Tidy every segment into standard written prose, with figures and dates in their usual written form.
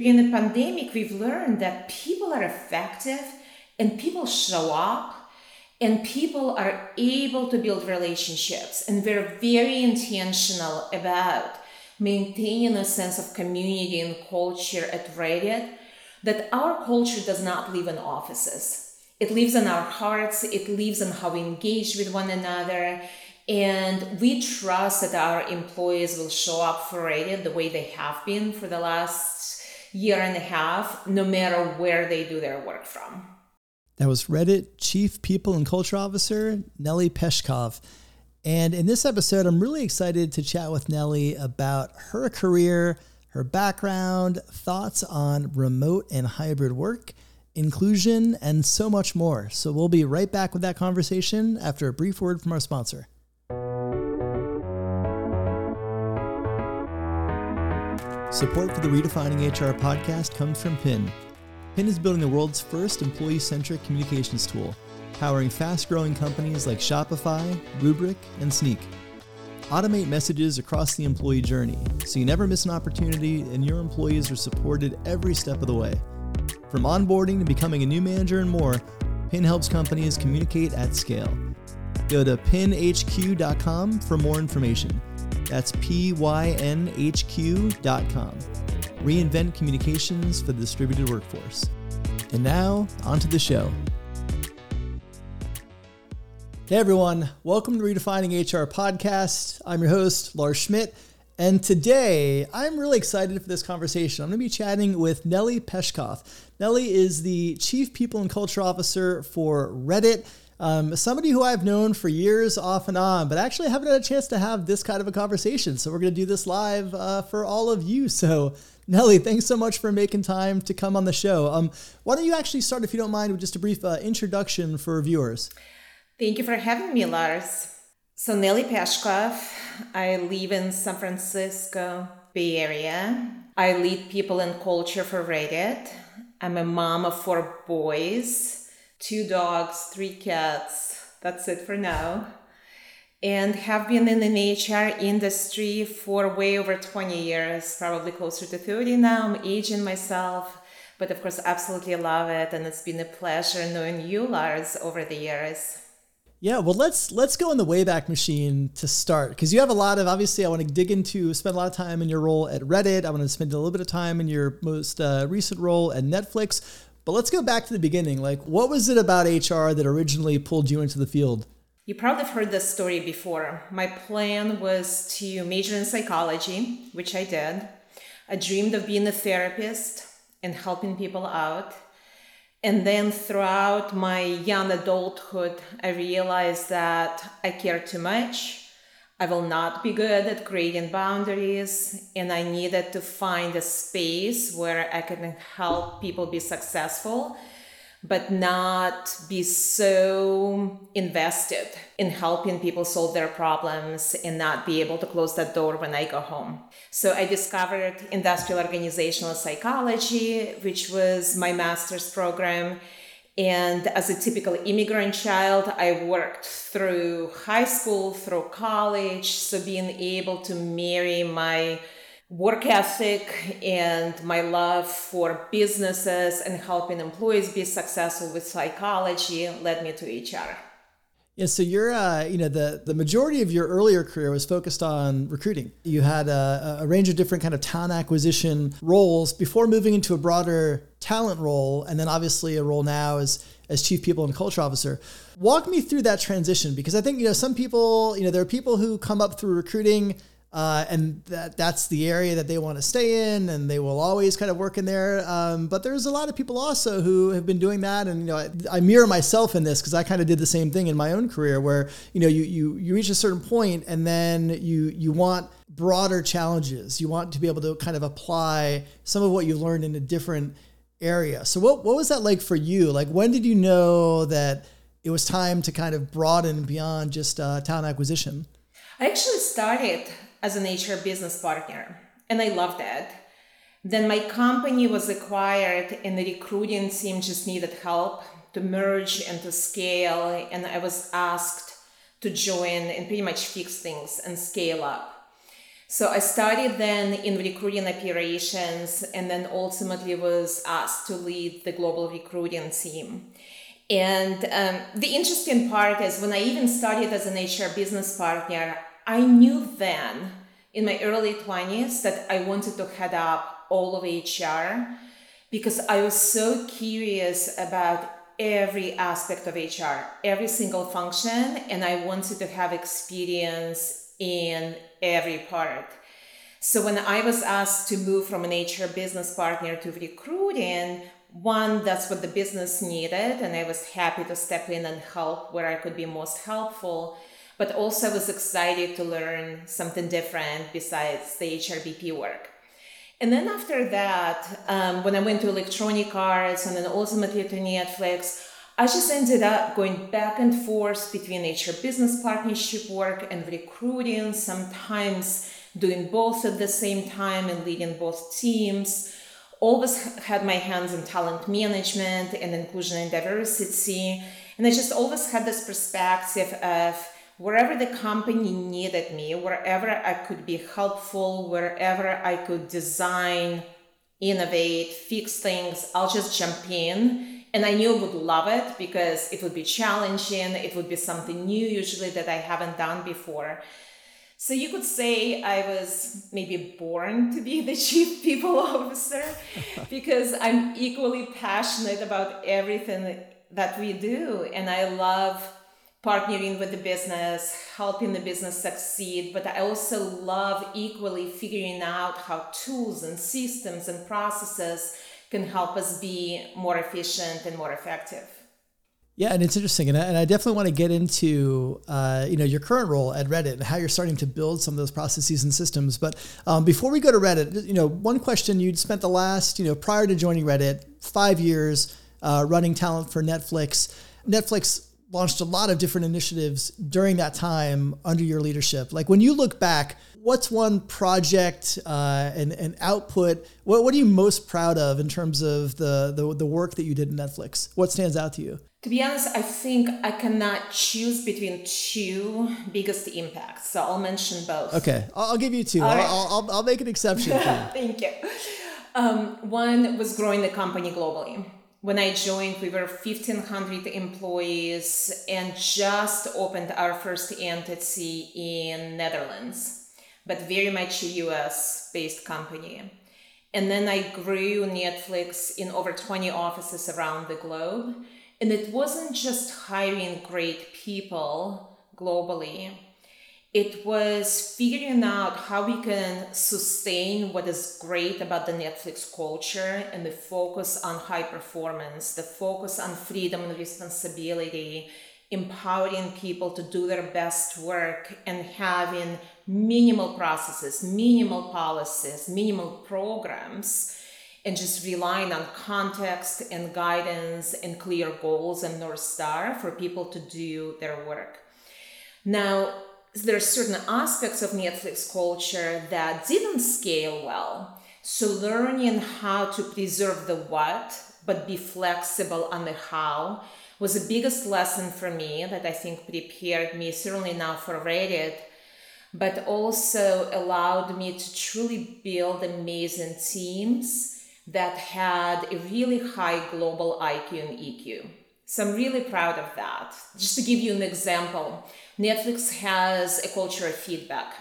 During the pandemic, we've learned that people are effective and people show up and people are able to build relationships. And we're very intentional about maintaining a sense of community and culture at Reddit, that our culture does not live in offices. It lives in our hearts, it lives in how we engage with one another, and we trust that our employees will show up for Reddit the way they have been for the last year and a half, no matter where they do their work from. That was Reddit Chief People and Culture Officer, Nellie Peshkov. And in this episode, I'm really excited to chat with Nellie about her career, her background, thoughts on remote and hybrid work, inclusion, and so much more. So we'll be right back with that conversation after a brief word from our sponsor. Support for the Redefining HR podcast comes from Pin. Pin is building the world's first employee-centric communications tool, powering fast-growing companies like Shopify, Rubrik, and Sneak. Automate messages across the employee journey so you never miss an opportunity and your employees are supported every step of the way. From onboarding to becoming a new manager and more, Pin helps companies communicate at scale. Go to pinhq.com for more information. That's PYNHQ.com. Reinvent communications for the distributed workforce. And now, onto the show. Hey everyone, welcome to Redefining HR Podcast. I'm your host, Lars Schmidt, and today I'm really excited for this conversation. I'm going to be chatting with Nellie Peshkov. Nellie is the Chief People and Culture Officer for Reddit, somebody who I've known for years off and on, but actually haven't had a chance to have this kind of a conversation, so we're going to do this live for all of you. So Nellie, thanks so much for making time to come on the show. Why don't you actually start, if you don't mind, with just a brief introduction for viewers? Thank you for having me, Lars. So Nellie Peshkov, I live in San Francisco Bay Area. I lead people and culture for Reddit. I'm a mom of 4 boys, 2 dogs, 3 cats. That's it for now. And have been in the HR industry for way over 20 years, probably closer to 30 now. I'm aging myself, but of course, absolutely love it. And it's been a pleasure knowing you, Lars, over the years. Yeah, well, let's go in the Wayback Machine to start, because you have a lot of, obviously, I want to dig into, spend a lot of time in your role at Reddit. I want to spend a little bit of time in your most recent role at Netflix. But let's go back to the beginning. Like, what was it about HR that originally pulled you into the field? You probably have heard this story before. My plan was to major in psychology, which I did. I dreamed of being a therapist and helping people out. And then throughout my young adulthood, I realized that I care too much. I will not be good at creating boundaries, and I needed to find a space where I can help people be successful, but not be so invested in helping people solve their problems and not be able to close that door when I go home. So I discovered industrial organizational psychology, which was my master's program. And as a typical immigrant child, I worked through high school, through college. So being able to marry my work ethic and my love for businesses and helping employees be successful with psychology led me to HR. Yeah, so you're, the majority of your earlier career was focused on recruiting. You had a range of different kind of talent acquisition roles before moving into a broader talent role, and then obviously a role now as Chief People and Culture Officer. Walk me through that transition, because I think, some people, there are people who come up through recruiting and that's the area that they want to stay in, and they will always kind of work in there. But there's a lot of people also who have been doing that. And, I mirror myself in this, because I kind of did the same thing in my own career where, you reach a certain point and then you want broader challenges. You want to be able to kind of apply some of what you've learned in a different area. So what was that like for you? Like, when did you know that it was time to kind of broaden beyond just talent acquisition? I actually started as an HR business partner, and I loved that. Then my company was acquired, and the recruiting team just needed help to merge and to scale, and I was asked to join and pretty much fix things and scale up. So I started then in recruiting operations and then ultimately was asked to lead the global recruiting team. And the interesting part is when I even started as an HR business partner, I knew then in my early 20s that I wanted to head up all of HR because I was so curious about every aspect of HR, every single function, and I wanted to have experience in every part. So when I was asked to move from an HR business partner to recruiting, one, that's what the business needed, and I was happy to step in and help where I could be most helpful, but also I was excited to learn something different besides the HRBP work. And then after that, when I went to Electronic Arts and then ultimately to Netflix, I just ended up going back and forth between HR business partnership work and recruiting, sometimes doing both at the same time and leading both teams. Always had my hands in talent management and inclusion and diversity. And I just always had this perspective of wherever the company needed me, wherever I could be helpful, wherever I could design, innovate, fix things, I'll just jump in. And I knew I would love it because it would be challenging. It would be something new usually that I haven't done before. So you could say I was maybe born to be the chief people officer because I'm equally passionate about everything that we do. And I love partnering with the business, helping the business succeed. But I also love equally figuring out how tools and systems and processes can help us be more efficient and more effective. Yeah, and it's interesting. And I definitely want to get into your current role at Reddit and how you're starting to build some of those processes and systems. But before we go to Reddit, one question: you'd spent the last, prior to joining Reddit, 5 years running talent for Netflix. Netflix launched a lot of different initiatives during that time under your leadership. Like when you look back, what's one project and output? What are you most proud of in terms of the work that you did in Netflix? What stands out to you? To be honest, I think I cannot choose between two biggest impacts. So I'll mention both. Okay, I'll give you two. All right. I'll make an exception for you. Thank you. One was growing the company globally. When I joined, we were 1,500 employees and just opened our first entity in Netherlands, but very much a US-based company. And then I grew Netflix in over 20 offices around the globe. And it wasn't just hiring great people globally. It was figuring out how we can sustain what is great about the Netflix culture and the focus on high performance, the focus on freedom and responsibility, empowering people to do their best work and having minimal processes, minimal policies, minimal programs, and just relying on context and guidance and clear goals and North Star for people to do their work. Now, there are certain aspects of Netflix culture that didn't scale well. So learning how to preserve the what, but be flexible on the how, was the biggest lesson for me that I think prepared me certainly now for Reddit, but also allowed me to truly build amazing teams that had a really high global IQ and EQ. So I'm really proud of that. Just to give you an example, Netflix has a culture of feedback.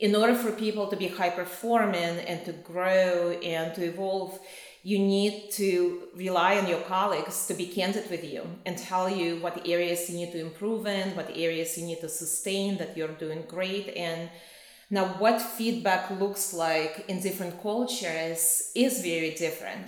In order for people to be high-performing and to grow and to evolve, you need to rely on your colleagues to be candid with you and tell you what areas you need to improve in, what areas you need to sustain, that you're doing great in. Now, what feedback looks like in different cultures is very different.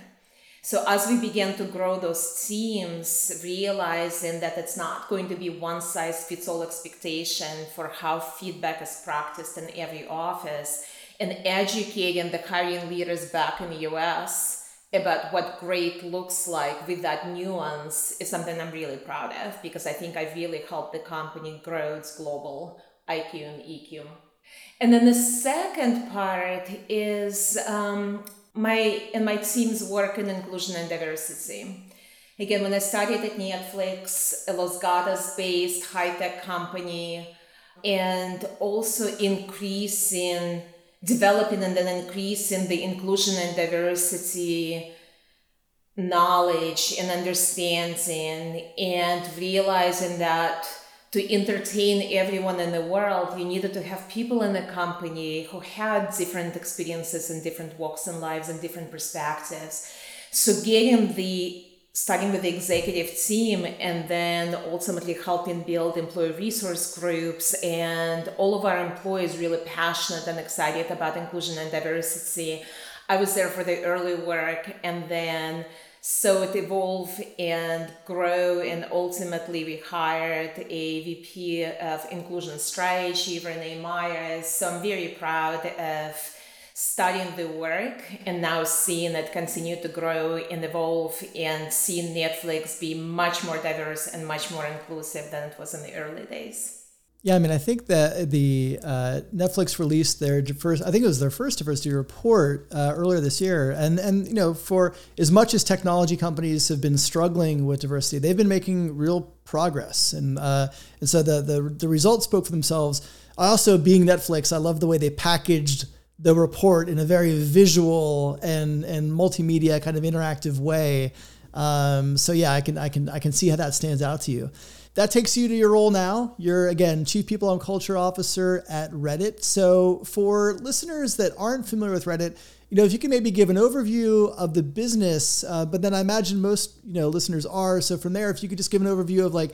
So as we began to grow those teams, realizing that it's not going to be one-size-fits-all expectation for how feedback is practiced in every office, and educating the hiring leaders back in the US about what great looks like with that nuance is something I'm really proud of because I think I really helped the company grow its global IQ and EQ. And then the second part is my team's work in inclusion and diversity. Again, when I started at Netflix, a Los Gatos-based high-tech company, and also increasing, developing and then increasing the inclusion and diversity knowledge and understanding, and realizing that to entertain everyone in the world, you needed to have people in the company who had different experiences and different walks in lives and different perspectives. So starting with the executive team and then ultimately helping build employee resource groups, and all of our employees really passionate and excited about inclusion and diversity. I was there for the early work, and then so it evolved and grew, and ultimately we hired a VP of Inclusion Strategy, Renee Myers. So I'm very proud of studying the work and now seeing it continue to grow and evolve, and seeing Netflix be much more diverse and much more inclusive than it was in the early days. Yeah, I mean, I think that the Netflix released their first diversity report earlier this year, and you know, for as much as technology companies have been struggling with diversity, they've been making real progress, and so the results spoke for themselves. Also, being Netflix, I love the way they packaged the report in a very visual and multimedia kind of interactive way. So yeah, I can see how that stands out to you. That takes you to your role now. You're, again, Chief People and Culture Officer at Reddit. So for listeners that aren't familiar with Reddit, you know, if you can maybe give an overview of the business, but then I imagine most, you know, listeners are. So from there, if you could just give an overview of like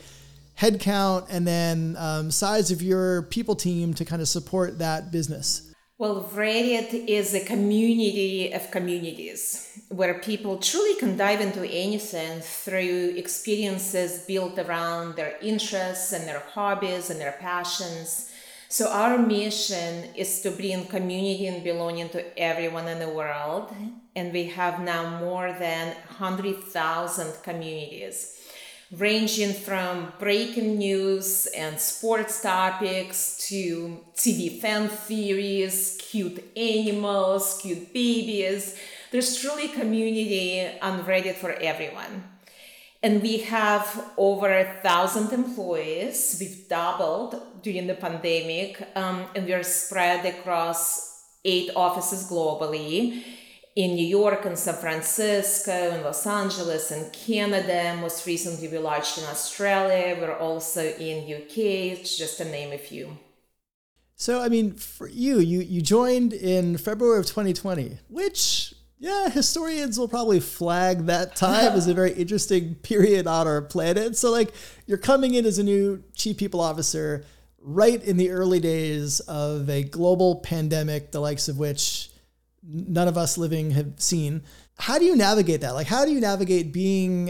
headcount and then size of your people team to kind of support that business. Well, Reddit is a community of communities where people truly can dive into anything through experiences built around their interests and their hobbies and their passions. So our mission is to bring community and belonging to everyone in the world. And we have now more than 100,000 communities, ranging from breaking news and sports topics to TV fan theories, cute animals, cute babies. There's truly community on Reddit for everyone. And we have over 1,000 employees. We've doubled during the pandemic, and we are spread across 8 offices globally, in New York and San Francisco and Los Angeles and Canada. Most recently, we launched in Australia. We're also in UK, just to name a few. So, I mean, for you joined in February of 2020, which, yeah, historians will probably flag that time as a very interesting period on our planet. So, like, you're coming in as a new Chief People Officer right in the early days of a global pandemic, the likes of which none of us living have seen. How do you navigate that? Like, how do you navigate being,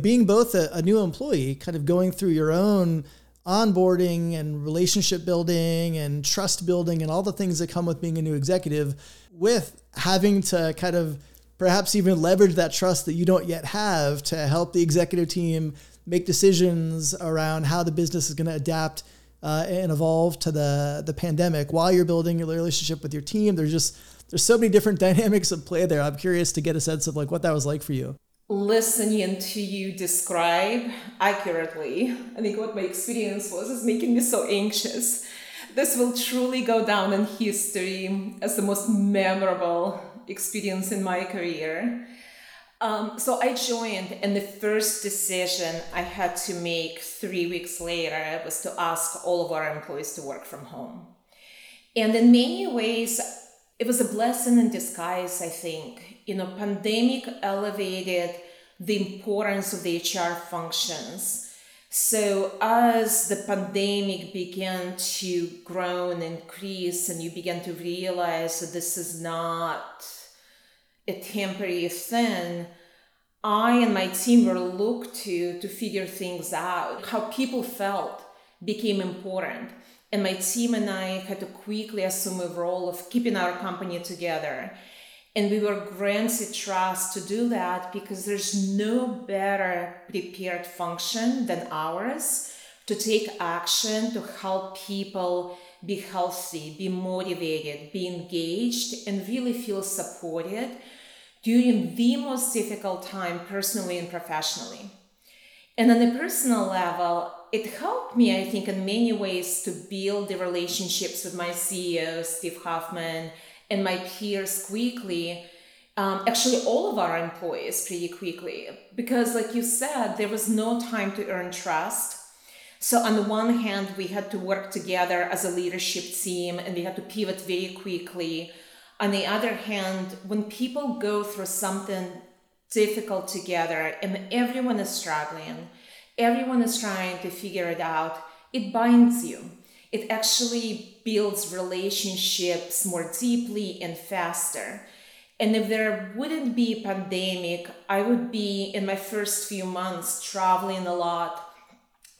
being both a new employee, kind of going through your own onboarding and relationship building and trust building and all the things that come with being a new executive, with having to kind of perhaps even leverage that trust that you don't yet have to help the executive team make decisions around how the business is going to adapt and evolve to the pandemic while you're building your relationship with your team? There's so many different dynamics at play there. I'm curious to get a sense of like what that was like for you. Listening to you describe accurately, I think what my experience was is making me so anxious. This will truly go down in history as the most memorable experience in my career. So I joined, and the first decision I had to make 3 weeks later was to ask all of our employees to work from home. And in many ways, it was a blessing in disguise, I think. You know, pandemic elevated the importance of the HR functions. So as the pandemic began to grow and increase, and you began to realize that this is not a temporary thing, I and my team were looked to figure things out. How people felt became important. And my team and I had to quickly assume a role of keeping our company together. And we were granted trust to do that because there's no better prepared function than ours to take action, to help people be healthy, be motivated, be engaged, and really feel supported during the most difficult time personally and professionally. And on a personal level, it helped me, I think, in many ways to build the relationships with my CEO, Steve Huffman, and my peers quickly. Actually, all of our employees pretty quickly, because like you said, there was no time to earn trust. So on the one hand, we had to work together as a leadership team and we had to pivot very quickly. On the other hand, when people go through something difficult together and everyone is struggling, everyone is trying to figure it out, it binds you. It actually builds relationships more deeply and faster. And if there wouldn't be a pandemic, I would be, in my first few months, traveling a lot.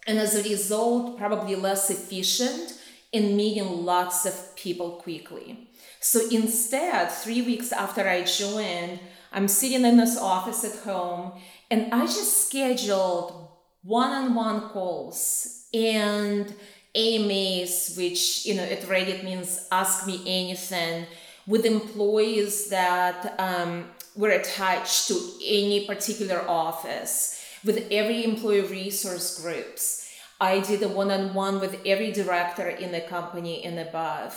And as a result, probably less efficient in meeting lots of people quickly. So instead, 3 weeks after I joined, I'm sitting in this office at home, and I just scheduled one-on-one calls and AMAs, which, you know, at Reddit means ask me anything, with employees that were attached to any particular office, with every employee resource groups. I did a one-on-one with every director in the company and above.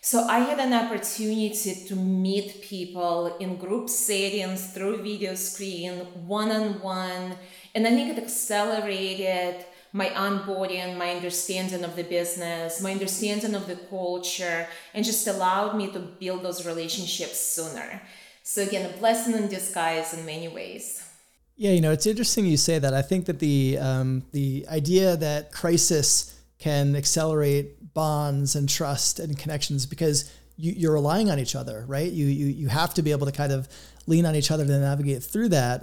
So I had an opportunity to meet people in group settings, through video screen, one-on-one, and I think it accelerated my onboarding, my understanding of the business, my understanding of the culture, and just allowed me to build those relationships sooner. So again, a blessing in disguise in many ways. Yeah, you know, it's interesting you say that. I think that the idea that crisis can accelerate bonds and trust and connections because you're relying on each other, right? You have to be able to kind of lean on each other to navigate through that.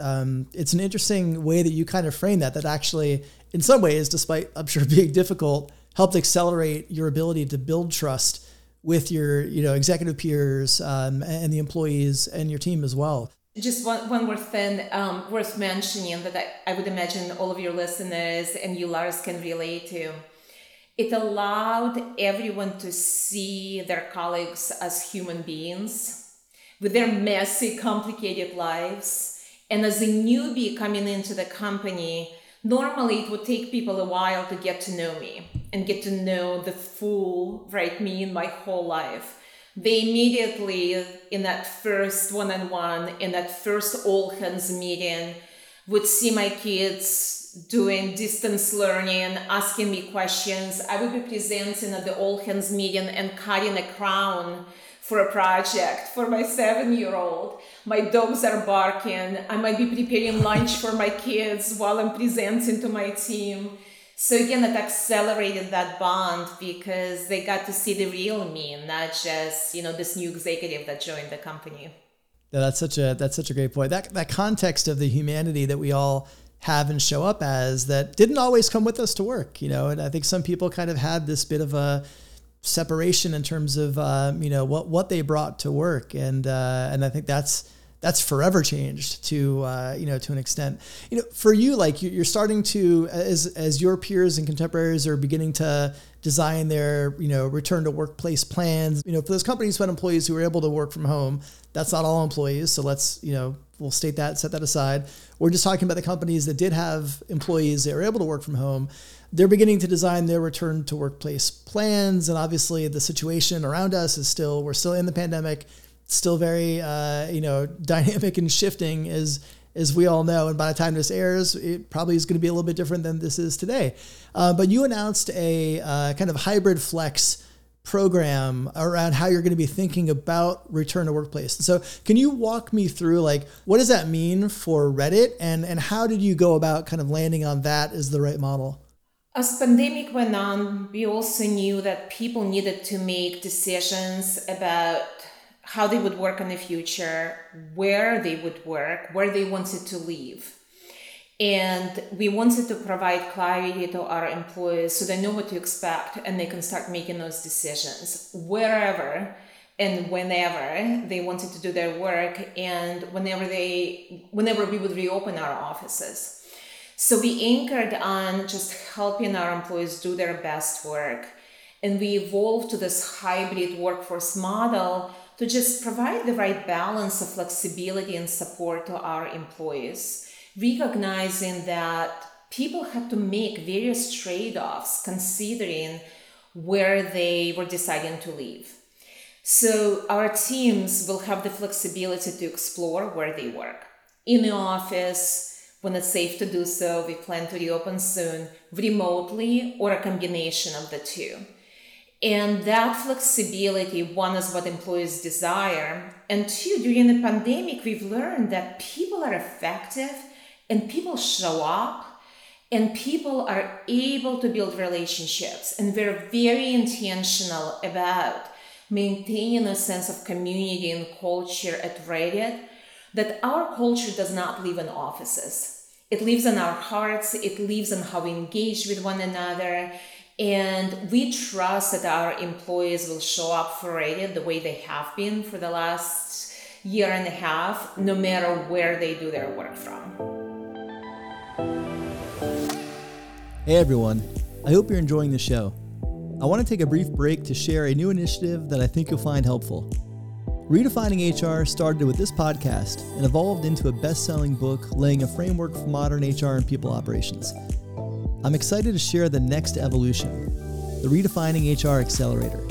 It's an interesting way that you kind of frame that actually, in some ways, despite I'm sure being difficult, helped accelerate your ability to build trust with your, you know, executive peers and the employees and your team as well. Just one more thing worth mentioning that I would imagine all of your listeners and you, Lars, can relate to. It allowed everyone to see their colleagues as human beings with their messy, complicated lives. And as a newbie coming into the company, normally it would take people a while to get to know me and get to know the full, right, me in my whole life. They immediately, in that first one-on-one, in that first all-hands meeting, would see my kids doing distance learning, asking me questions. I would be presenting at the all hands meeting and cutting a crown for a project for my 7-year-old. My dogs are barking. I might be preparing lunch for my kids while I'm presenting to my team. So again, it accelerated that bond because they got to see the real me, not just, you know, this new executive that joined the company. Yeah, that's such a great point. That context of the humanity that we all have and show up as that didn't always come with us to work, you know? And I think some people kind of had this bit of a separation in terms of, you know, what they brought to work. And I think that's forever changed to, you know, to an extent, you know, for you, like you're starting to, as your peers and contemporaries are beginning to design their, you know, return to workplace plans, you know, for those companies who had employees who were able to work from home, that's not all employees. So let's, you know, we'll state that, set that aside. We're just talking about the companies that did have employees that were able to work from home. They're beginning to design their return to workplace plans. And obviously the situation around us is still, we're still in the pandemic, still very, you know, dynamic and shifting as we all know. And by the time this airs, it probably is going to be a little bit different than this is today. But you announced a kind of hybrid flex program around how you're going to be thinking about return to workplace. So can you walk me through, like, what does that mean for Reddit and how did you go about kind of landing on that as the right model? As pandemic went on, we also knew that people needed to make decisions about how they would work in the future, where they would work, where they wanted to live. And we wanted to provide clarity to our employees so they know what to expect and they can start making those decisions wherever and whenever they wanted to do their work and whenever we would reopen our offices. So we anchored on just helping our employees do their best work. And we evolved to this hybrid workforce model to just provide the right balance of flexibility and support to our employees, recognizing that people had to make various trade-offs considering where they were deciding to live. So our teams will have the flexibility to explore where they work. In the office, when it's safe to do so, we plan to reopen soon, remotely, or a combination of the two. And that flexibility, one, is what employees desire. And two, during the pandemic, we've learned that people are effective and people show up and people are able to build relationships. And we're very intentional about maintaining a sense of community and culture at Reddit, that our culture does not live in offices. It lives in our hearts, it lives in how we engage with one another, and we trust that our employees will show up for Reddit the way they have been for the last year and a half, no matter where they do their work from. Hey everyone, I hope you're enjoying the show. I want to take a brief break to share a new initiative that I think you'll find helpful. Redefining HR started with this podcast and evolved into a best-selling book laying a framework for modern HR and people operations. I'm excited to share the next evolution, the Redefining HR Accelerator.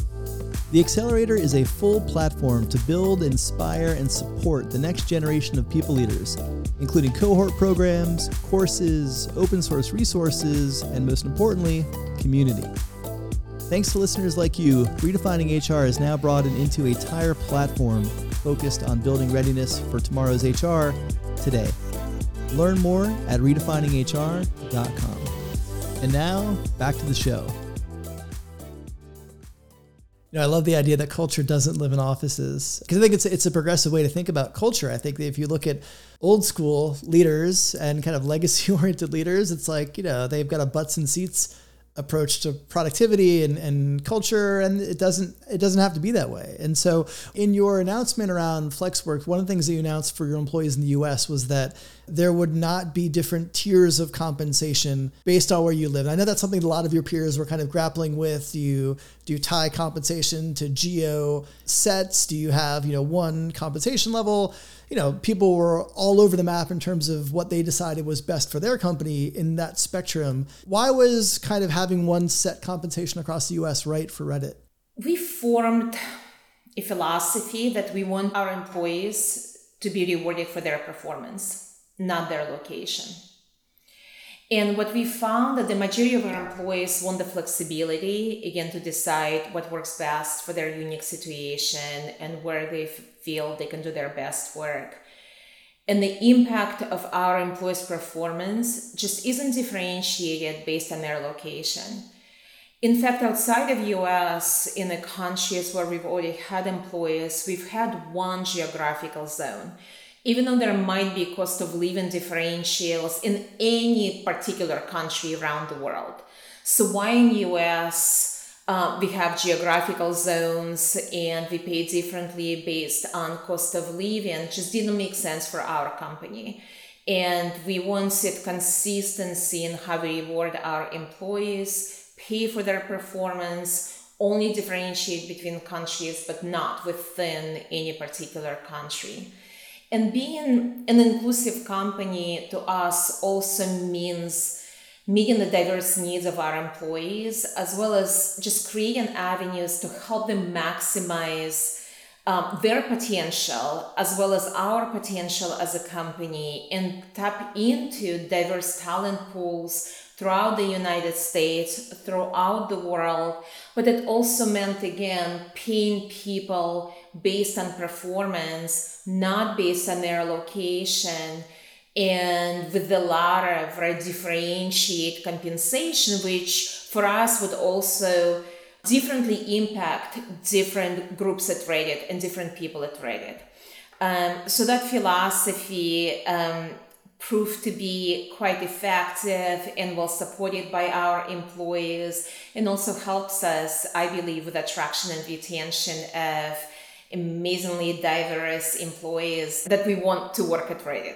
The Accelerator is a full platform to build, inspire, and support the next generation of people leaders, including cohort programs, courses, open-source resources, and most importantly, community. Thanks to listeners like you, Redefining HR is now broadened into a tire platform focused on building readiness for tomorrow's HR today. Learn more at redefininghr.com. And now, back to the show. You know, I love the idea that culture doesn't live in offices, because I think it's a progressive way to think about culture. I think that if you look at old school leaders and kind of legacy-oriented leaders, it's like, you know, they've got a butts and seats approach to productivity and culture, and it doesn't have to be that way. And so in your announcement around FlexWorks, one of the things that you announced for your employees in the US was that there would not be different tiers of compensation based on where you live. And I know that's something a lot of your peers were kind of grappling with. Do you tie compensation to geo sets? Do you have, you know, one compensation level? You know, people were all over the map in terms of what they decided was best for their company in that spectrum. Why was kind of having one set compensation across the US right for Reddit? We formed a philosophy that we want our employees to be rewarded for their performance, not their location. And what we found that the majority of our employees want the flexibility, again, to decide what works best for their unique situation and where they feel they can do their best work. And the impact of our employees' performance just isn't differentiated based on their location. In fact, outside of US, in the countries where we've already had employees, we've had one geographical zone. Even though there might be cost of living differentials in any particular country around the world. So why in US, we have geographical zones and we pay differently based on cost of living, just didn't make sense for our company. And we wanted consistency in how we reward our employees, pay for their performance, only differentiate between countries, but not within any particular country. And being an inclusive company to us also means meeting the diverse needs of our employees, as well as just creating avenues to help them maximize their potential, as well as our potential as a company, and tap into diverse talent pools throughout the United States, throughout the world. But it also meant, again, paying people based on performance, not based on their location. And with the latter, right, differentiate compensation, which for us would also differently impact different groups at Reddit and different people at Reddit. So that philosophy proved to be quite effective and well supported by our employees, and also helps us, I believe, with attraction and retention of amazingly diverse employees that we want to work at Reddit.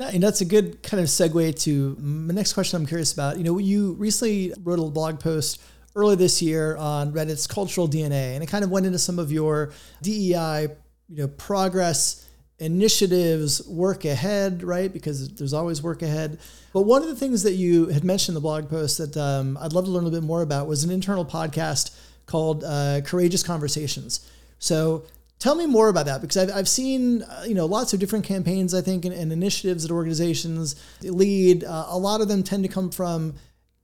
And that's a good kind of segue to my next question I'm curious about. You know, you recently wrote a blog post earlier this year on Reddit's cultural DNA, and it kind of went into some of your DEI, you know, progress initiatives, work ahead, right? Because there's always work ahead. But one of the things that you had mentioned in the blog post that I'd love to learn a little bit more about was an internal podcast called Courageous Conversations. So tell me more about that, because I've seen lots of different campaigns, I think, and initiatives that organizations lead. A lot of them tend to come from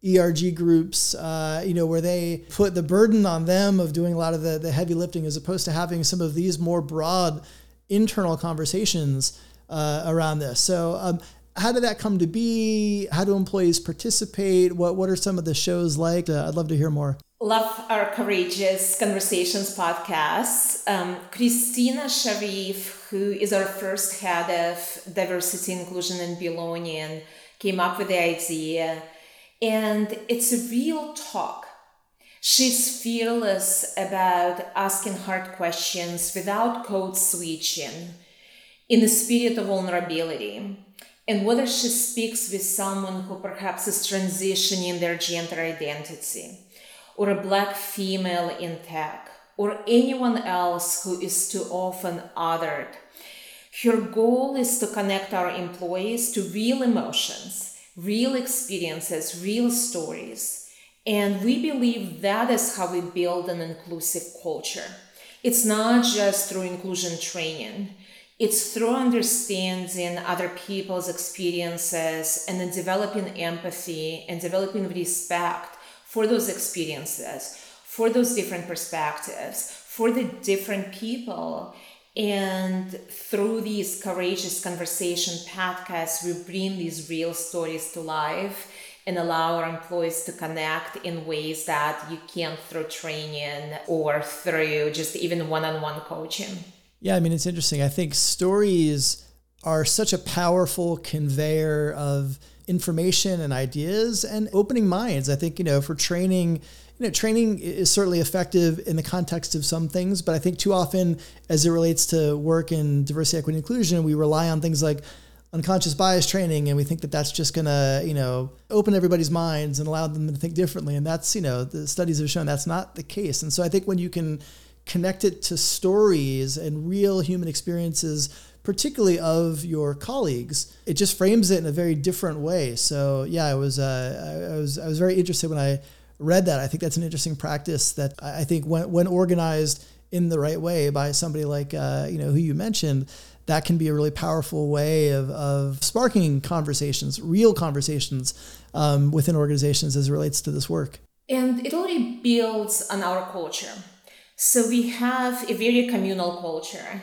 ERG groups, where they put the burden on them of doing a lot of the heavy lifting, as opposed to having some of these more broad internal conversations around this. So how did that come to be? How do employees participate? What are some of the shows like? I'd love to hear more. Love our Courageous Conversations podcast. Christina Sharif, who is our first head of diversity, inclusion, and belonging, came up with the idea. And it's a real talk. She's fearless about asking hard questions without code switching, in a spirit of vulnerability. And whether she speaks with someone who perhaps is transitioning their gender identity, or a Black female in tech, or anyone else who is too often othered. Her goal is to connect our employees to real emotions, real experiences, real stories. And we believe that is how we build an inclusive culture. It's not just through inclusion training. It's through understanding other people's experiences and then developing empathy and developing respect for those experiences, for those different perspectives, for the different people. And through these Courageous Conversation podcasts, we bring these real stories to life and allow our employees to connect in ways that you can't through training or through just even one-on-one coaching. Yeah, I mean, it's interesting. I think stories are such a powerful conveyor of information and ideas and opening minds. I think, for training, training is certainly effective in the context of some things, but I think too often as it relates to work in diversity, equity, and inclusion, we rely on things like unconscious bias training. And we think that that's just going to, open everybody's minds and allow them to think differently. And that's, the studies have shown that's not the case. And so I think when you can connect it to stories and real human experiences, particularly of your colleagues, it just frames it in a very different way. So yeah, I was very interested when I read that. I think that's an interesting practice that I think when organized in the right way by somebody like, who you mentioned, that can be a really powerful way of sparking conversations, real conversations within organizations as it relates to this work. And it already builds on our culture. So we have a very communal culture.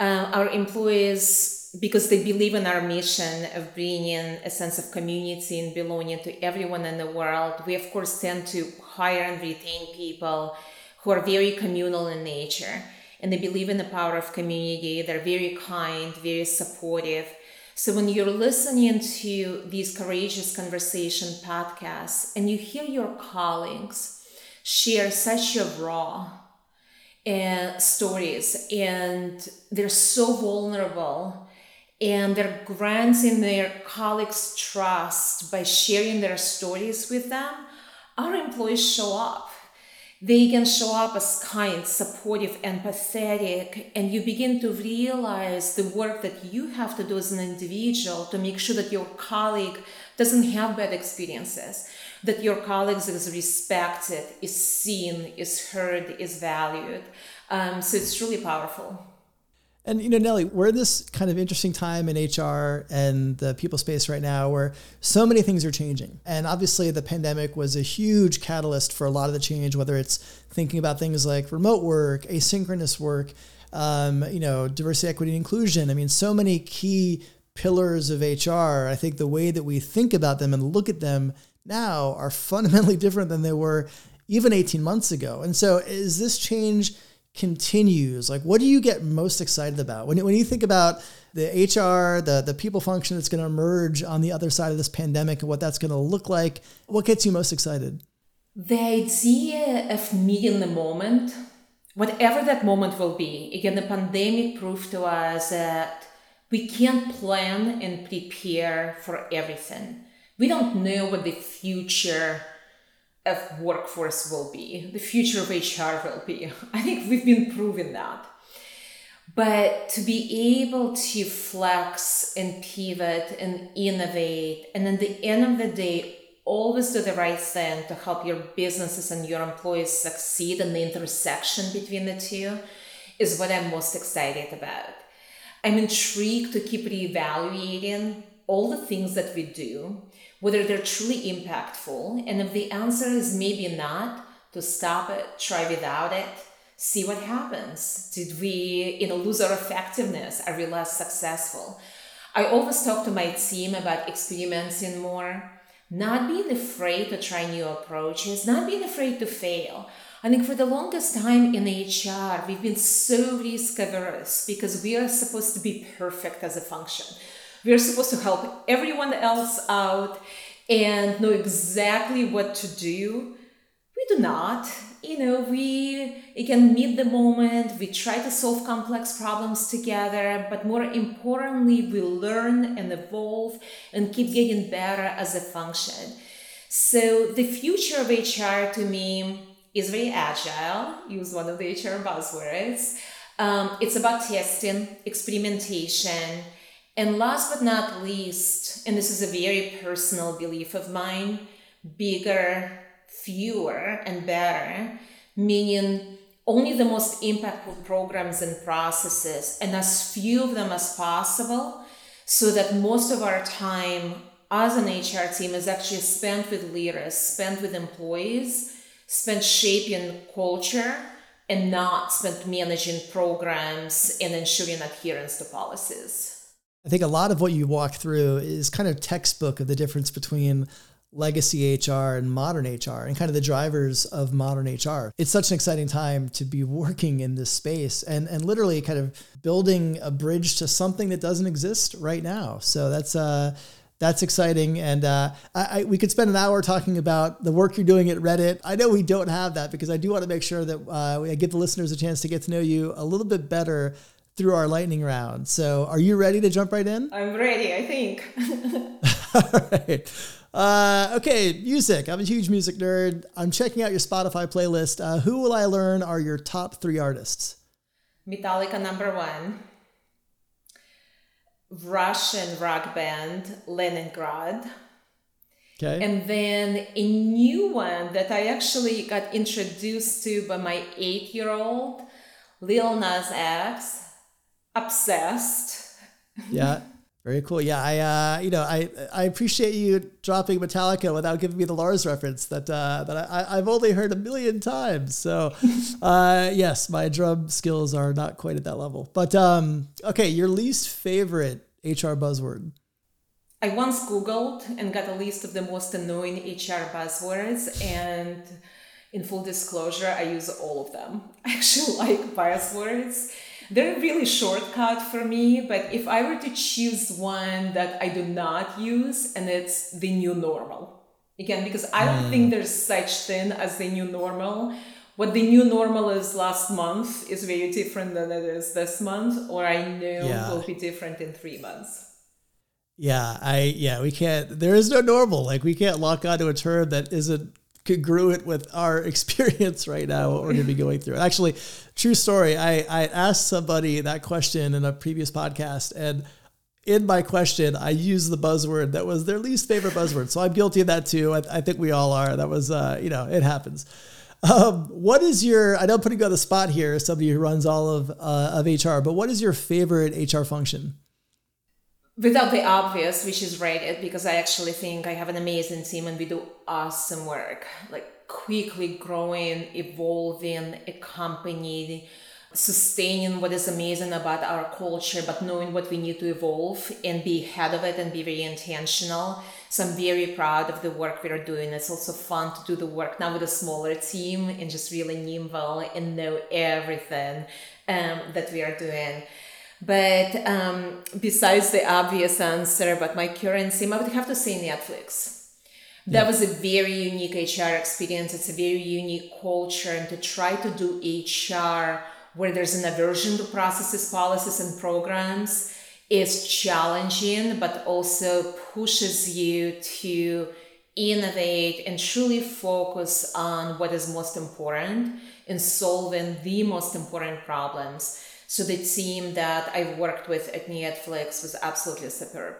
Our employees, because they believe in our mission of bringing a sense of community and belonging to everyone in the world, we of course tend to hire and retain people who are very communal in nature, and they believe in the power of community. They're very kind, very supportive. So when you're listening to these Courageous Conversation podcasts and you hear your colleagues share such a raw stories, and they're so vulnerable, and they're granting their colleagues trust by sharing their stories with them, our employees show up. They can show up as kind, supportive, empathetic, and you begin to realize the work that you have to do as an individual to make sure that your colleague doesn't have bad experiences, that your colleagues is respected, is seen, is heard, is valued. So it's really powerful. And, Nellie, we're in this kind of interesting time in HR and the people space right now where so many things are changing. And obviously the pandemic was a huge catalyst for a lot of the change, whether it's thinking about things like remote work, asynchronous work, diversity, equity, and inclusion. I mean, so many key pillars of HR, I think the way that we think about them and look at them now are fundamentally different than they were even 18 months ago. And so is this change continues, like, what do you get most excited about when you think about the HR, the people function that's going to emerge on the other side of this pandemic and what that's going to look like? What gets you most excited? The idea of meeting the moment, whatever that moment will be. Again, the pandemic proved to us that we can't plan and prepare for everything. We don't know what the future of workforce will be, the future of HR will be. I think we've been proving that. But to be able to flex and pivot and innovate, and at the end of the day, always do the right thing to help your businesses and your employees succeed, and the intersection between the two is what I'm most excited about. I'm intrigued to keep reevaluating all the things that we do, whether they're truly impactful, and if the answer is maybe not, to stop it, try without it, see what happens. Did we, lose our effectiveness? Are we less successful? I always talk to my team about experimenting more, not being afraid to try new approaches, not being afraid to fail. I think for the longest time in HR, we've been so risk averse because we are supposed to be perfect as a function. We are supposed to help everyone else out and know exactly what to do. We do not. We again meet the moment, we try to solve complex problems together, but more importantly, we learn and evolve and keep getting better as a function. So the future of HR to me is very agile, use one of the HR buzzwords. It's about testing, experimentation, and last but not least, and this is a very personal belief of mine, bigger, fewer and better, meaning only the most impactful programs and processes, and as few of them as possible, so that most of our time as an HR team is actually spent with leaders, spent with employees, spent shaping culture, and not spent managing programs and ensuring adherence to policies. I think a lot of what you walk through is kind of textbook of the difference between legacy HR and modern HR and kind of the drivers of modern HR. It's such an exciting time to be working in this space and literally kind of building a bridge to something that doesn't exist right now. So that's exciting. And we could spend an hour talking about the work you're doing at Reddit. I know we don't have that because I do want to make sure that I give the listeners a chance to get to know you a little bit better through our lightning round. So are you ready to jump right in? I'm ready, I think. All right. Okay, music. I'm a huge music nerd. I'm checking out your Spotify playlist. Who Will I Learn are your top three artists? Metallica, number one. Russian rock band, Leningrad. Okay. And then a new one that I actually got introduced to by my 8-year-old, Lil Nas X, Obsessed. Yeah. Very cool. Yeah, I appreciate you dropping Metallica without giving me the Lars reference that I've only heard a million times. So, yes, my drum skills are not quite at that level. But okay, your least favorite HR buzzword. I once Googled and got a list of the most annoying HR buzzwords, and in full disclosure, I use all of them. I actually like buzzwords. They're really shortcut for me, but if I were to choose one that I do not use, and it's the new normal. Again, because I don't think there's such thing as the new normal. What the new normal is last month is very different than it is this month, or I know will be different in 3 months. We can't, there is no normal. Like we can't lock onto a term that isn't congruent with our experience right now, what we're going to be going through. Actually, true story, I asked somebody that question in a previous podcast, and in my question, I used the buzzword that was their least favorite buzzword. So I'm guilty of that too. I think we all are. That was, it happens. What is your, I know I'm putting you on the spot here as somebody who runs all of HR, but what is your favorite HR function? Without the obvious, which is Reddit, because I actually think I have an amazing team and we do awesome work, like quickly growing, evolving, accompanying, sustaining what is amazing about our culture, but knowing what we need to evolve and be ahead of it and be very intentional. So I'm very proud of the work we are doing. It's also fun to do the work now with a smaller team and just really nimble and know everything that we are doing. But besides the obvious answer about my current team, I would have to say Netflix. That was a very unique HR experience. It's a very unique culture. And to try to do HR where there's an aversion to processes, policies, and programs is challenging, but also pushes you to innovate and truly focus on what is most important in solving the most important problems. So the team that I've worked with at Netflix was absolutely superb.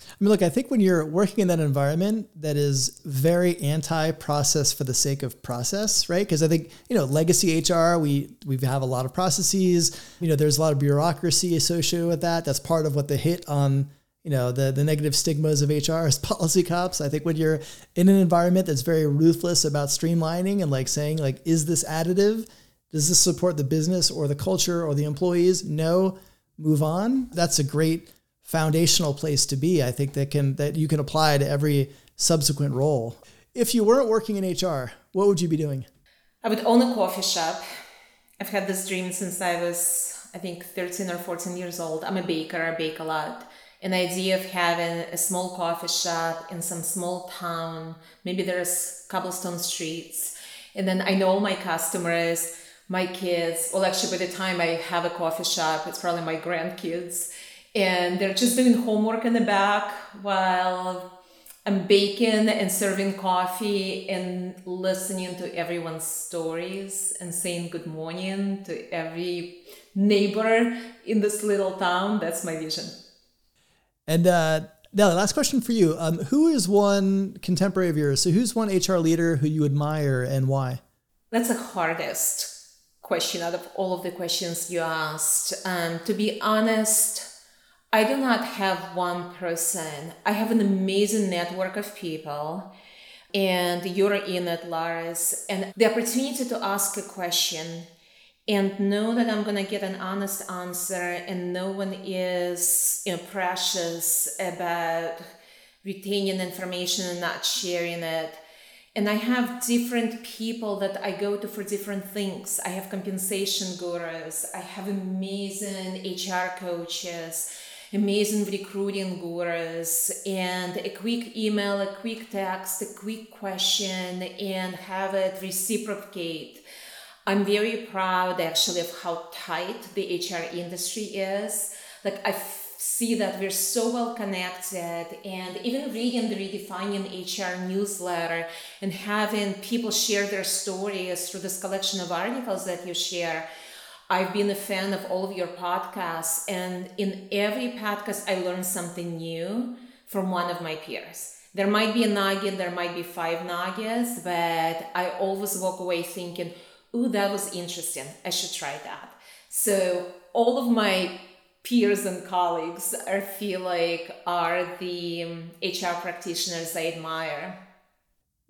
I mean, look, I think when you're working in that environment that is very anti-process for the sake of process, right? Because I think, you know, legacy HR, we have a lot of processes. You know, there's a lot of bureaucracy associated with that. That's part of what the hit on, you know, the negative stigmas of HR is policy cops. I think when you're in an environment that's very ruthless about streamlining and like saying, like, is this additive? Does this support the business or the culture or the employees? No, move on. That's a great foundational place to be, I think, that you can apply to every subsequent role. If you weren't working in HR, what would you be doing? I would own a coffee shop. I've had this dream since I was, I think, 13 or 14 years old. I'm a baker. I bake a lot. An idea of having a small coffee shop in some small town. Maybe there's cobblestone streets. And then I know all my customers, my kids. Well, actually, by the time I have a coffee shop, it's probably my grandkids. And they're just doing homework in the back while I'm baking and serving coffee and listening to everyone's stories and saying good morning to every neighbor in this little town. That's my vision. And Nellie, last question for you. Who is one contemporary of yours? So who's one HR leader who you admire and why? That's the hardest question out of all of the questions you asked. To be honest, I do not have one person. I have an amazing network of people, and you're in it, Lars. And the opportunity to ask a question and know that I'm going to get an honest answer and no one is, you know, precious about retaining information and not sharing it. And I have different people that I go to for different things. I have compensation gurus. I have amazing HR coaches, amazing recruiting gurus, and a quick email, a quick text, a quick question, and have it reciprocate. I'm very proud, actually, of how tight the HR industry is. Like, I see that we're so well connected, and even reading the Redefining HR newsletter and having people share their stories through this collection of articles that you share. I've been a fan of all of your podcasts, and in every podcast, I learn something new from one of my peers. There might be a nugget, there might be 5 nuggets, but I always walk away thinking, ooh, that was interesting. I should try that. So all of my peers and colleagues, I feel like, are the HR practitioners I admire.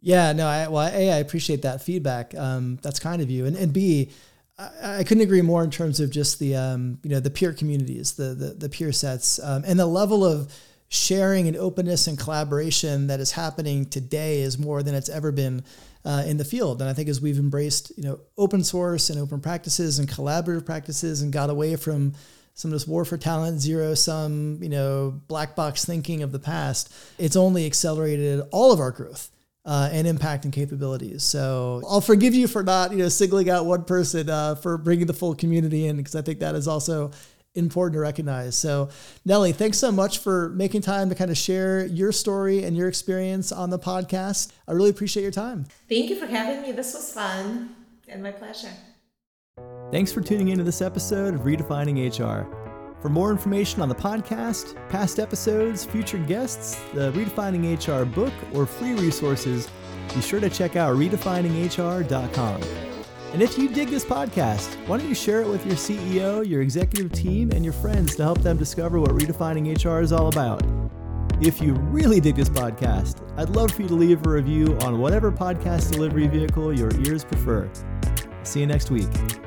Yeah, no, A, I appreciate that feedback. That's kind of you. And B, I couldn't agree more in terms of just the you know, the peer communities, the peer sets, and the level of sharing and openness and collaboration that is happening today is more than it's ever been in the field. And I think as we've embraced, you know, open source and open practices and collaborative practices and got away from some of this war for talent, zero-sum, you know, black box thinking of the past, it's only accelerated all of our growth. And impact and capabilities. So I'll forgive you for not, you know, singling out one person for bringing the full community in, because I think that is also important to recognize. So Nellie, thanks so much for making time to kind of share your story and your experience on the podcast. I really appreciate your time. Thank you for having me. This was fun and my pleasure. Thanks for tuning into this episode of Redefining HR. For more information on the podcast, past episodes, future guests, the Redefining HR book, or free resources, be sure to check out redefininghr.com. And if you dig this podcast, why don't you share it with your CEO, your executive team, and your friends to help them discover what Redefining HR is all about. If you really dig this podcast, I'd love for you to leave a review on whatever podcast delivery vehicle your ears prefer. See you next week.